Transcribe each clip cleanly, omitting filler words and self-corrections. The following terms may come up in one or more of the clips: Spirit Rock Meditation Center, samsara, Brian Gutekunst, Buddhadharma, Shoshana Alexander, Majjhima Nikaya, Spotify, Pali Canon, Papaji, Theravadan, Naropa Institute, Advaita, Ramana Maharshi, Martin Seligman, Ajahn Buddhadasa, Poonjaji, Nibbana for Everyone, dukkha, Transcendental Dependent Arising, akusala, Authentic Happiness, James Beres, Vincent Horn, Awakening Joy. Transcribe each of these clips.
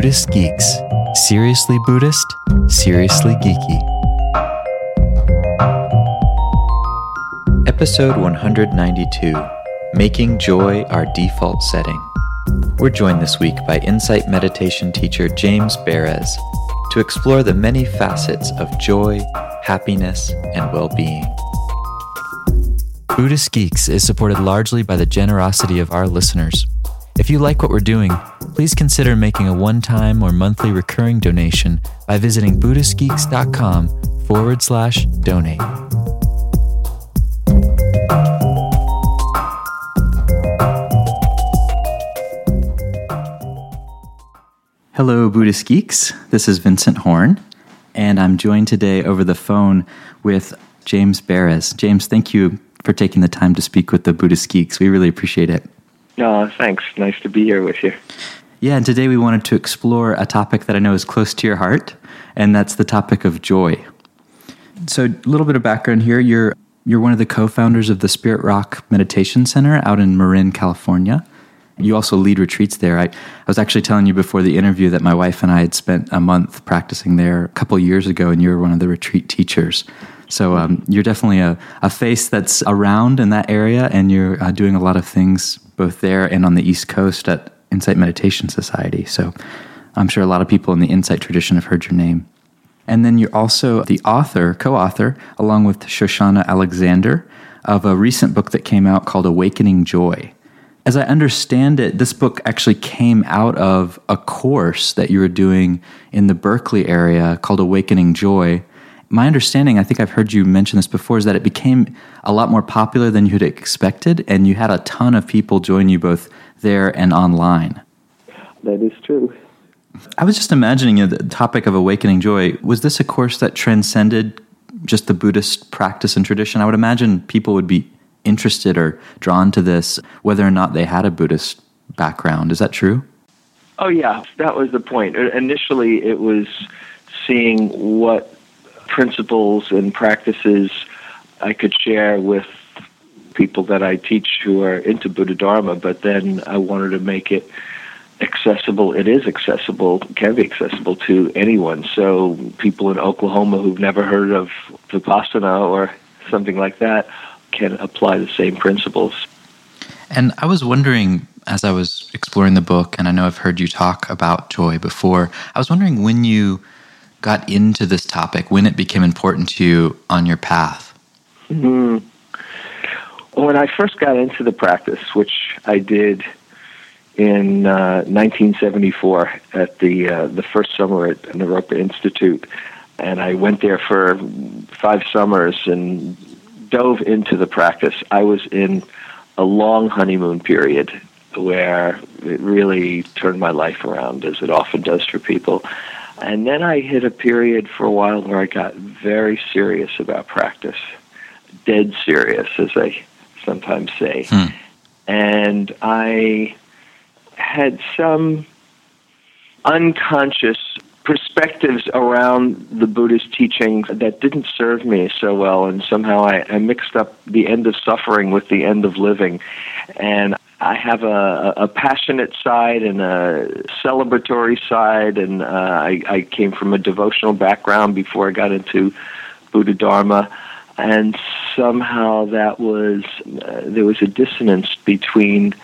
Buddhist Geeks. Seriously Buddhist, seriously geeky. Episode 192, Making Joy Our Default Setting. We're joined this week by Insight Meditation teacher James Beres to explore the many facets of joy, happiness, and well-being. Buddhist Geeks is supported largely by the generosity of our listeners. If you like what we're doing, please consider making a one-time or monthly recurring donation by visiting BuddhistGeeks.com/donate. Hello, Buddhist Geeks. This is Vincent Horn, and I'm joined today over the phone with James Beres. James, thank you for taking the time to speak with the Buddhist Geeks. We really appreciate it. No, thanks. Nice to be here with you. Yeah, and today we wanted to explore a topic that I know is close to your heart, and that's the topic of joy. So a little bit of background here. You're one of the co-founders of the Spirit Rock Meditation Center out in Marin, California. You also lead retreats there. I was actually telling you before the interview that my wife and I had spent a month practicing there a couple years ago, and you were one of the retreat teachers. So you're definitely a face that's around in that area, and you're doing a lot of things both there and on the East Coast at Insight Meditation Society. So I'm sure a lot of people in the Insight tradition have heard your name. And then you're also the author, co-author, along with Shoshana Alexander, of a recent book that came out called Awakening Joy. As I understand it, this book actually came out of a course that you were doing in the Berkeley area called Awakening Joy. My understanding, I think I've heard you mention this before, is that it became a lot more popular than you had expected, and you had a ton of people join you both there and online. That is true. I was just imagining the topic of Awakening Joy. Was this a course that transcended just the Buddhist practice and tradition? I would imagine people would be interested or drawn to this, whether or not they had a Buddhist background. Is that true? Oh, yeah. That was the point. Initially, it was seeing what principles and practices I could share with people that I teach who are into Buddhadharma, but then I wanted to make it accessible. It is accessible, can be accessible to anyone. So people in Oklahoma who've never heard of Vipassana or something like that can apply the same principles. And I was wondering, as I was exploring the book, and I know I've heard you talk about joy before, I was wondering when you got into this topic, when it became important to you on your path? Mm-hmm. When I first got into the practice, which I did in 1974 at the first summer at Naropa Institute, and I went there for 5 summers and dove into the practice, I was in a long honeymoon period where it really turned my life around, as it often does for people. And then I hit a period for a while where I got very serious about practice, dead serious, as I sometimes say. And I had some unconscious perspectives around the Buddhist teaching that didn't serve me so well, and somehow I mixed up the end of suffering with the end of living. And I have a passionate side and a celebratory side, and I came from a devotional background before I got into Buddhadharma, and somehow that was there was a dissonance between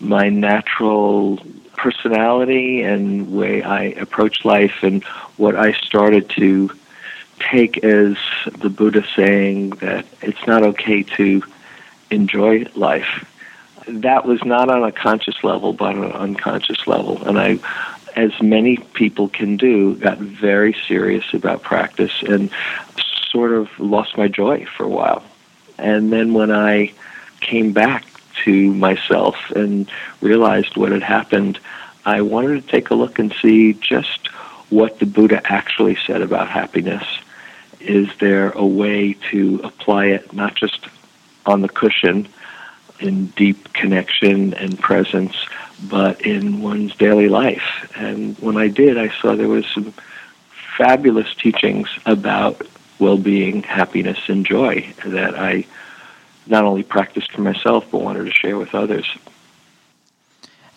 my natural personality and way I approach life and what I started to take as the Buddha saying that it's not okay to enjoy life. That was not on a conscious level, but on an unconscious level. And I, as many people can do, got very serious about practice and sort of lost my joy for a while. And then when I came back to myself and realized what had happened, I wanted to take a look and see just what the Buddha actually said about happiness. Is there a way to apply it, not just on the cushion, in deep connection and presence, but in one's daily life? And when I did, I saw there was some fabulous teachings about well-being, happiness, and joy that I not only practiced for myself, but wanted to share with others.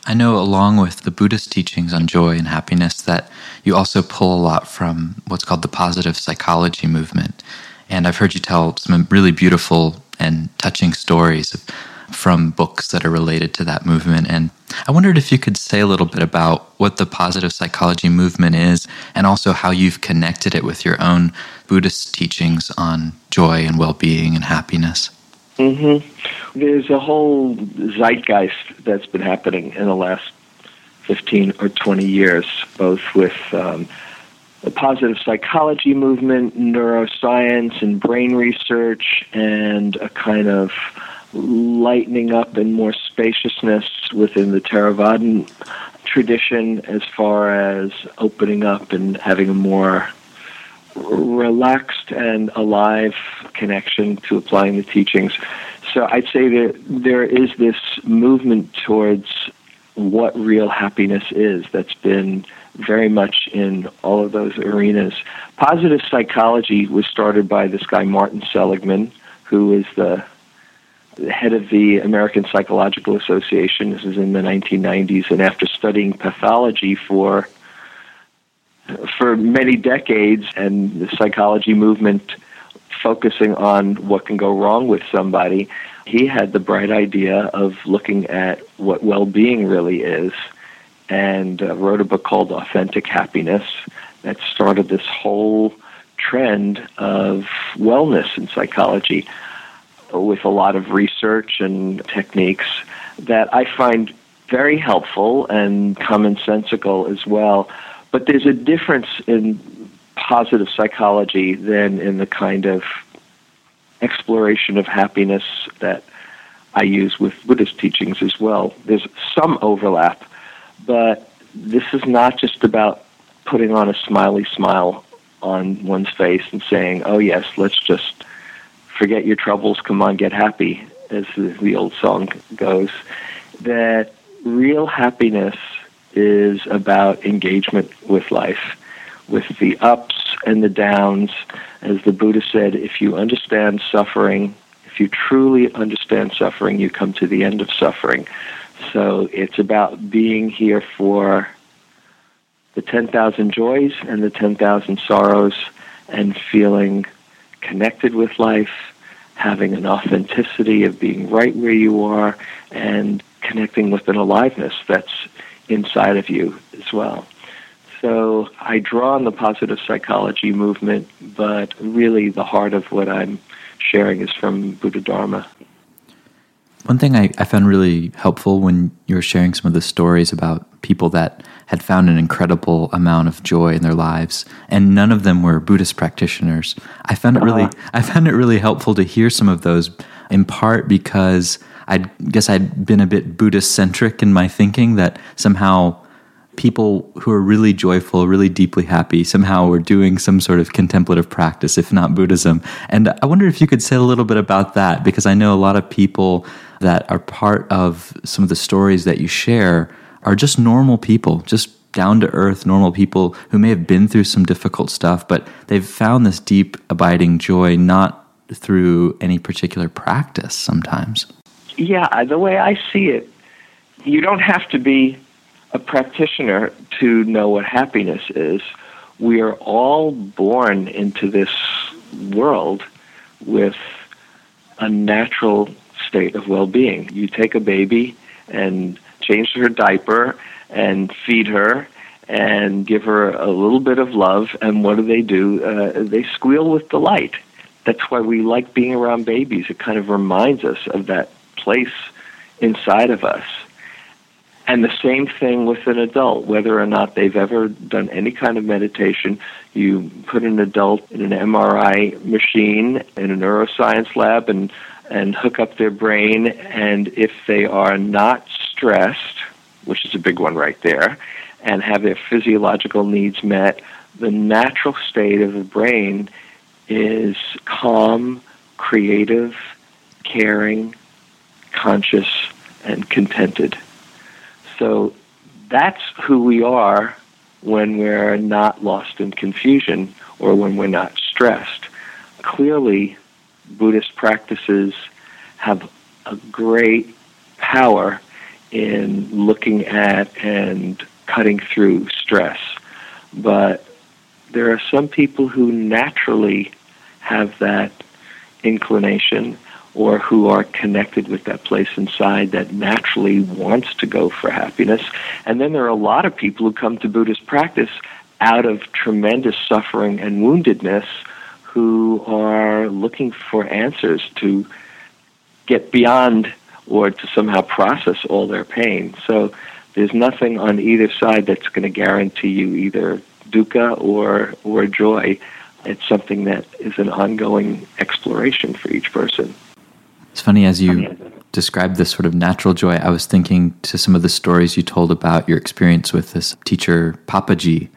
I know along with the Buddhist teachings on joy and happiness that you also pull a lot from what's called the positive psychology movement. And I've heard you tell some really beautiful and touching stories from books that are related to that movement. And I wondered if you could say a little bit about what the positive psychology movement is and also how you've connected it with your own Buddhist teachings on joy and well-being and happiness. Mm-hmm. There's a whole zeitgeist that's been happening in the last 15 or 20 years, both with the positive psychology movement, neuroscience and brain research, and a kind of lightening up and more spaciousness within the Theravadan tradition as far as opening up and having a more relaxed and alive connection to applying the teachings. So I'd say that there is this movement towards what real happiness is that's been very much in all of those arenas. Positive psychology was started by this guy, Martin Seligman, who is the head of the American Psychological Association. This is in the 1990s. And after studying pathology for many decades and the psychology movement focusing on what can go wrong with somebody, he had the bright idea of looking at what well-being really is, and wrote a book called Authentic Happiness that started this whole trend of wellness in psychology with a lot of research and techniques that I find very helpful and commonsensical as well. But there's a difference in positive psychology than in the kind of exploration of happiness that I use with Buddhist teachings as well. There's some overlap, but this is not just about putting on a smiley smile on one's face and saying, oh yes, let's just forget your troubles, come on, get happy, as the old song goes. That real happiness is about engagement with life, with the ups and the downs. As the Buddha said, if you understand suffering, if you truly understand suffering, you come to the end of suffering. So it's about being here for the 10,000 joys and the 10,000 sorrows and feeling connected with life, having an authenticity of being right where you are, and connecting with an aliveness that's inside of you as well. So I draw on the positive psychology movement, but really the heart of what I'm sharing is from Buddhadharma. One thing I found really helpful when you were sharing some of the stories about people that had found an incredible amount of joy in their lives, and none of them were Buddhist practitioners. I found it really helpful to hear some of those, in part because I guess I'd been a bit Buddhist-centric in my thinking, that somehow people who are really joyful, really deeply happy, somehow were doing some sort of contemplative practice, if not Buddhism. And I wonder if you could say a little bit about that, because I know a lot of people that are part of some of the stories that you share are just normal people, just down-to-earth normal people who may have been through some difficult stuff, but they've found this deep, abiding joy, not through any particular practice sometimes. Yeah, the way I see it, you don't have to be a practitioner to know what happiness is. We are all born into this world with a natural state of well-being. You take a baby and change her diaper and feed her and give her a little bit of love, and what do? They squeal with delight. That's why we like being around babies. It kind of reminds us of that place inside of us. And the same thing with an adult, whether or not they've ever done any kind of meditation. You put an adult in an MRI machine in a neuroscience lab and hook up their brain, and if they are not stressed, which is a big one right there, and have their physiological needs met, the natural state of the brain is calm, creative, caring, conscious, and contented. So that's who we are when we're not lost in confusion or when we're not stressed. Clearly, Buddhist practices have a great power in looking at and cutting through stress. But there are some people who naturally have that inclination, or who are connected with that place inside that naturally wants to go for happiness. And then there are a lot of people who come to Buddhist practice out of tremendous suffering and woundedness, who are looking for answers to get beyond or to somehow process all their pain. So there's nothing on either side that's going to guarantee you either dukkha or joy. It's something that is an ongoing exploration for each person. It's funny, as you described this sort of natural joy, I was thinking to some of the stories you told about your experience with this teacher, Papaji.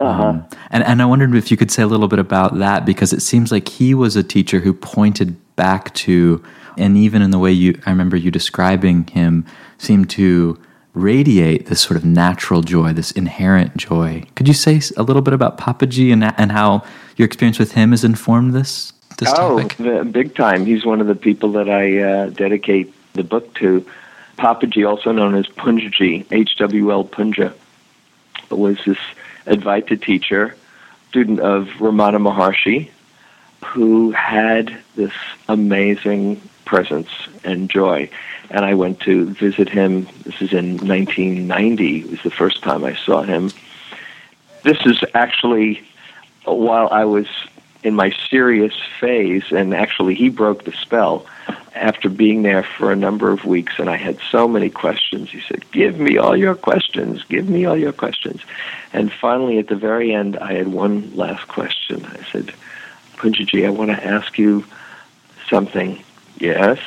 Uh-huh. And I wondered if you could say a little bit about that, because it seems like he was a teacher who pointed back to, and even in the way I remember you describing him, seemed to radiate this sort of natural joy, this inherent joy. Could you say a little bit about Papaji and how your experience with him has informed this topic? Oh, big time. He's one of the people that I dedicate the book to. Papaji, also known as Poonjaji, H.W.L. Punja, was this Advaita teacher, student of Ramana Maharshi, who had this amazing presence and joy. And I went to visit him. This is in 1990. It was the first time I saw him. This is actually while I was in my serious phase, and actually he broke the spell after being there for a number of weeks, and I had so many questions. He said, give me all your questions. And finally, at the very end, I had one last question. I said, Poonjaji, I want to ask you something. Yes?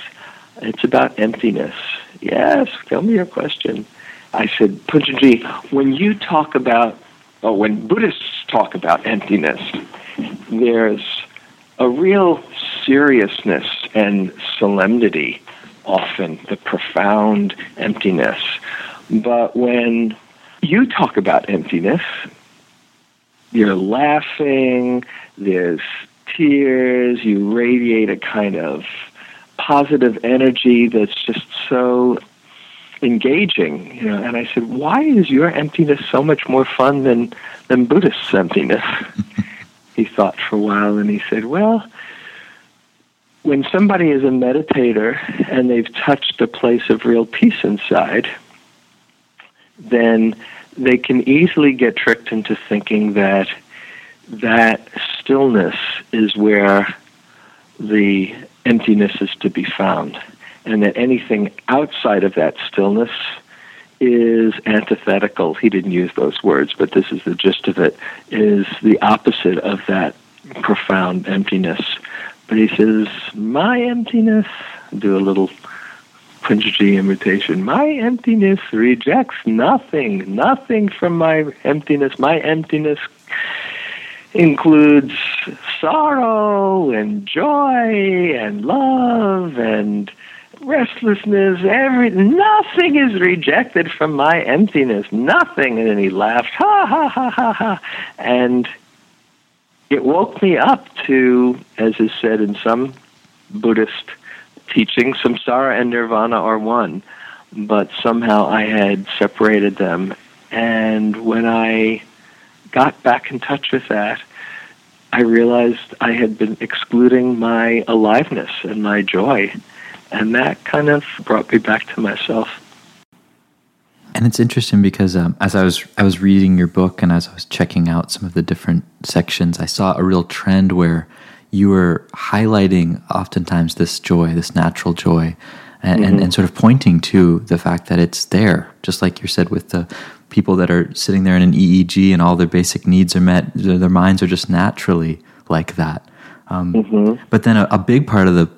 It's about emptiness. Yes, tell me your question. I said, Poonjaji, when Buddhists talk about emptiness, there's a real seriousness and solemnity, often the profound emptiness. But when you talk about emptiness, you're laughing, there's tears, you radiate a kind of positive energy that's just so engaging, you know. And I said, why is your emptiness so much more fun than Buddhist emptiness? He thought for a while, and he said, well, when somebody is a meditator and they've touched a place of real peace inside, then they can easily get tricked into thinking that stillness is where the emptiness is to be found, and that anything outside of that stillness is antithetical. He didn't use those words, but this is the gist of it, is the opposite of that profound emptiness. But he says, my emptiness, do a little Poonjaji imitation, my emptiness rejects nothing from my emptiness. My emptiness includes sorrow and joy and love and restlessness. Nothing is rejected from my emptiness. Nothing. And then he laughed, ha, ha, ha, ha, ha. And it woke me up to, as is said in some Buddhist teachings, samsara and nirvana are one. But somehow I had separated them. And when I got back in touch with that, I realized I had been excluding my aliveness and my joy, and that kind of brought me back to myself. And it's interesting because as I was reading your book, and as I was checking out some of the different sections, I saw a real trend where you were highlighting oftentimes this joy, this natural joy, and sort of pointing to the fact that it's there, just like you said with the people that are sitting there in an EEG and all their basic needs are met, their minds are just naturally like that. But then a big part of the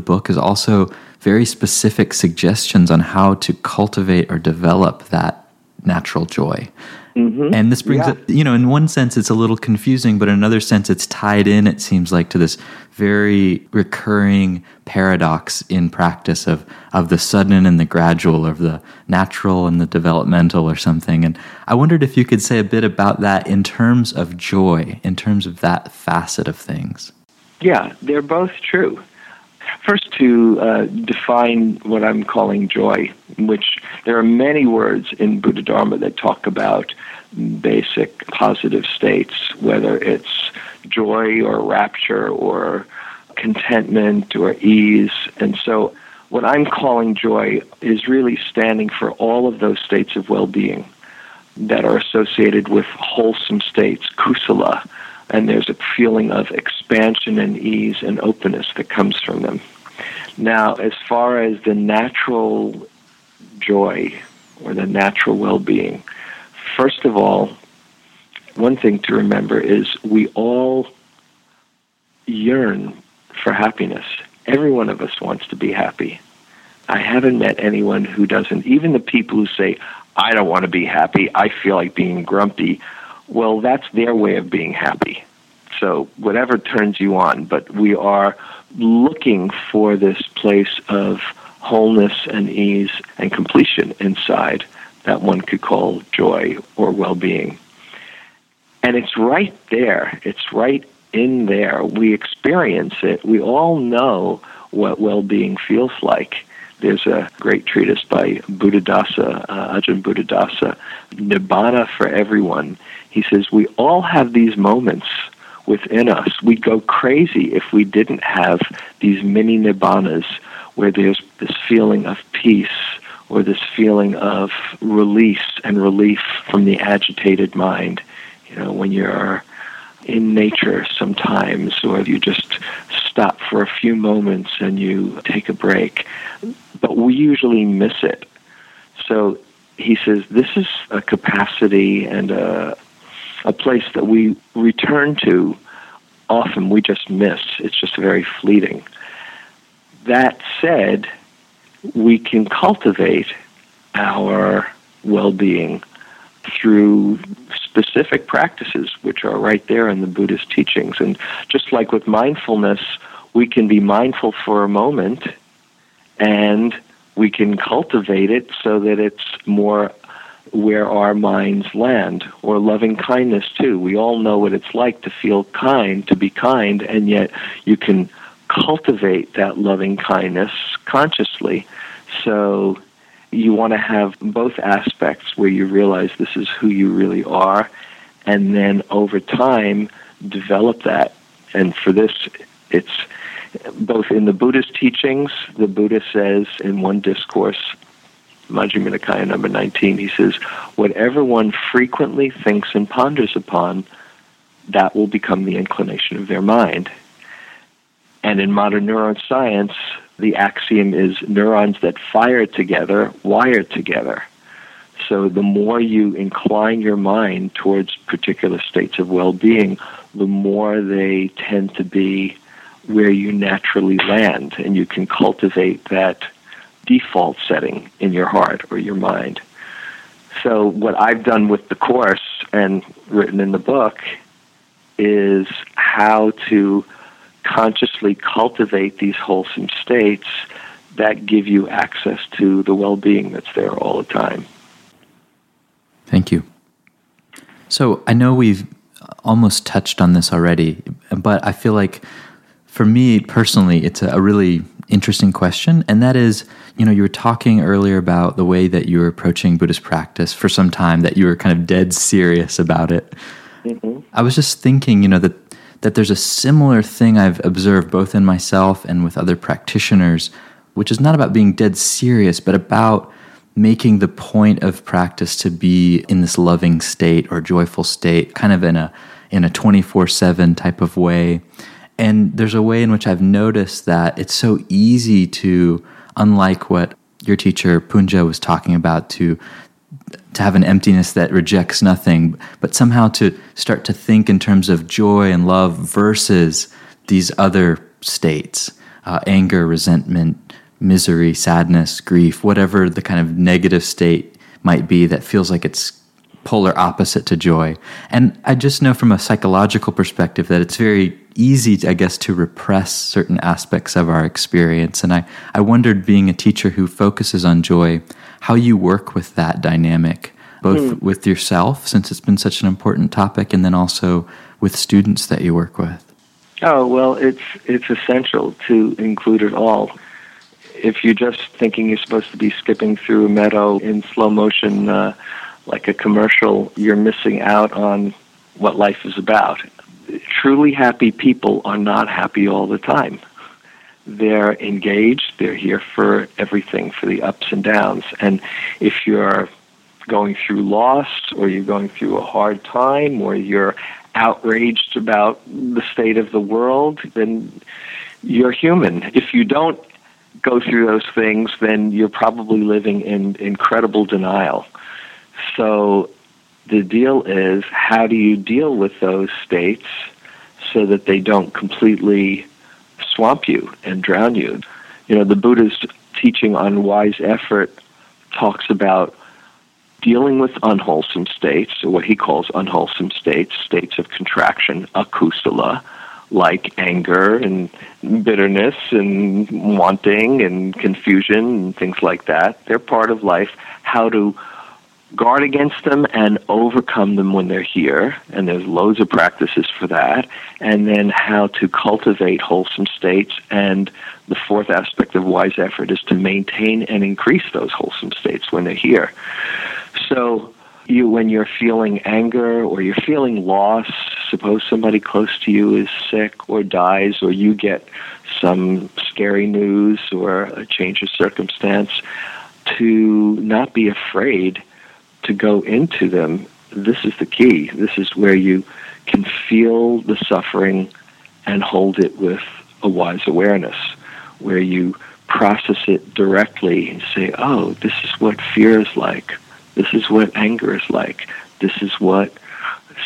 book is also very specific suggestions on how to cultivate or develop that natural joy. And this brings up, in one sense it's a little confusing, but in another sense it's tied in, it seems like, to this very recurring paradox in practice of the sudden and the gradual, of the natural and the developmental or something. And I wondered if you could say a bit about that in terms of joy, in terms of that facet of things. Yeah, they're both true. First, to define what I'm calling joy, which there are many words in Buddhadharma that talk about basic positive states, whether it's joy or rapture or contentment or ease. And so what I'm calling joy is really standing for all of those states of well-being that are associated with wholesome states, kusala, and there's a feeling of expansion and ease and openness that comes from them. Now, as far as the natural joy or the natural well-being, first of all, one thing to remember is we all yearn for happiness. Every one of us wants to be happy. I haven't met anyone who doesn't. Even the people who say, I don't want to be happy, I feel like being grumpy, well, that's their way of being happy. So whatever turns you on, but we are looking for this place of wholeness and ease and completion inside that one could call joy or well-being. And it's right there. It's right in there. We experience it. We all know what well-being feels like. There's a great treatise by Buddhadasa, Ajahn Buddhadasa, Nibbana for Everyone. He says, we all have these moments within us. We'd go crazy if we didn't have these mini Nibbanas where there's this feeling of peace or this feeling of release and relief from the agitated mind. You know, when you're in nature sometimes, or you just stop for a few moments and you take a break. But we usually miss it. So he says this is a capacity and a place that we return to often. We just miss. It's just very fleeting. That said, we can cultivate our well-being through specific practices, which are right there in the Buddhist teachings. And just like with mindfulness, we can be mindful for a moment and we can cultivate it so that it's more where our minds land. Or loving kindness, too. We all know what it's like to feel kind, to be kind, and yet you can cultivate that loving kindness consciously. So you want to have both aspects where you realize this is who you really are, and then over time develop that. And for this, it's both in the Buddhist teachings. The Buddha says in one discourse, Majjhima Nikaya number 19, he says, whatever one frequently thinks and ponders upon, that will become the inclination of their mind. And in modern neuroscience, the axiom is neurons that fire together, wire together. So the more you incline your mind towards particular states of well-being, the more they tend to be where you naturally land, and you can cultivate that default setting in your heart or your mind. So what I've done with the course and written in the book is how to consciously cultivate these wholesome states that give you access to the well-being that's there all the time. Thank you. So I know we've almost touched on this already, but I feel like for me personally, it's a really interesting question. And that is, you know, you were talking earlier about the way that you were approaching Buddhist practice for some time, that you were kind of dead serious about it. Mm-hmm. I was just thinking, you know, that there's a similar thing I've observed both in myself and with other practitioners, which is not about being dead serious, but about making the point of practice to be in this loving state or joyful state, kind of in a 24/7 type of way. And there's a way in which I've noticed that it's so easy to, unlike what your teacher Punja was talking about, to have an emptiness that rejects nothing, but somehow to start to think in terms of joy and love versus these other states, anger, resentment, misery, sadness, grief, whatever the kind of negative state might be that feels like it's polar opposite to joy. And I just know from a psychological perspective that it's very easy, I guess, to repress certain aspects of our experience. And I wondered, being a teacher who focuses on joy, how you work with that dynamic, both with yourself, since it's been such an important topic, and then also with students that you work with. Oh, well, it's essential to include it all. If you're just thinking you're supposed to be skipping through a meadow in slow motion like a commercial, you're missing out on what life is about. Truly happy people are not happy all the time. They're engaged. They're here for everything, for the ups and downs. And if you're going through loss, or you're going through a hard time, or you're outraged about the state of the world, then you're human. If you don't go through those things, then you're probably living in incredible denial. So the deal is, how do you deal with those states so that they don't completely swamp you and drown you? You know, the Buddha's teaching on wise effort talks about dealing with unwholesome states, or what he calls unwholesome states, states of contraction, akusala, like anger and bitterness and wanting and confusion and things like that. They're part of life. How to guard against them and overcome them when they're here, and there's loads of practices for that, and then how to cultivate wholesome states. And the fourth aspect of wise effort is to maintain and increase those wholesome states when they're here. So when you're feeling anger, or you're feeling loss, suppose somebody close to you is sick or dies, or you get some scary news or a change of circumstance, to not be afraid to go into them. This is the key. This is where you can feel the suffering and hold it with a wise awareness, where you process it directly and say, oh, this is what fear is like. This is what anger is like. This is what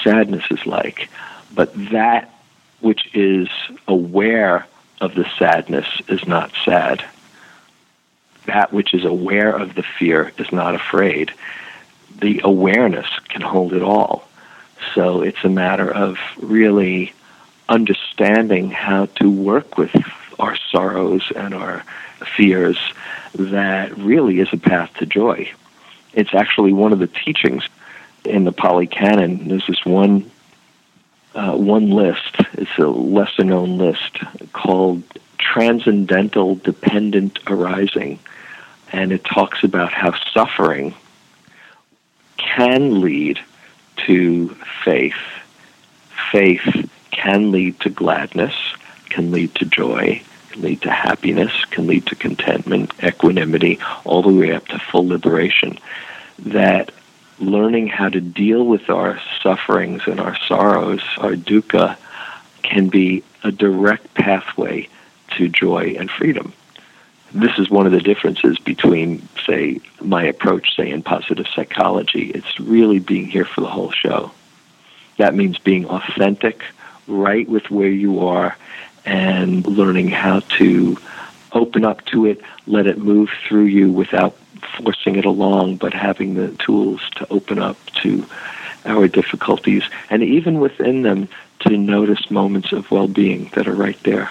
sadness is like. But that which is aware of the sadness is not sad. That which is aware of the fear is not afraid. The awareness can hold it all. So it's a matter of really understanding how to work with our sorrows and our fears. That really is a path to joy. It's actually one of the teachings in the Pali Canon. There's this one list. It's a lesser-known list called Transcendental Dependent Arising. And it talks about how suffering can lead to faith. Faith can lead to gladness, can lead to joy, can lead to happiness, can lead to contentment, equanimity, all the way up to full liberation. That learning how to deal with our sufferings and our sorrows, our dukkha, can be a direct pathway to joy and freedom. This is one of the differences between, say, my approach, say, in positive psychology. It's really being here for the whole show. That means being authentic, right with where you are, and learning how to open up to it, let it move through you without forcing it along, but having the tools to open up to our difficulties, and even within them, to notice moments of well-being that are right there.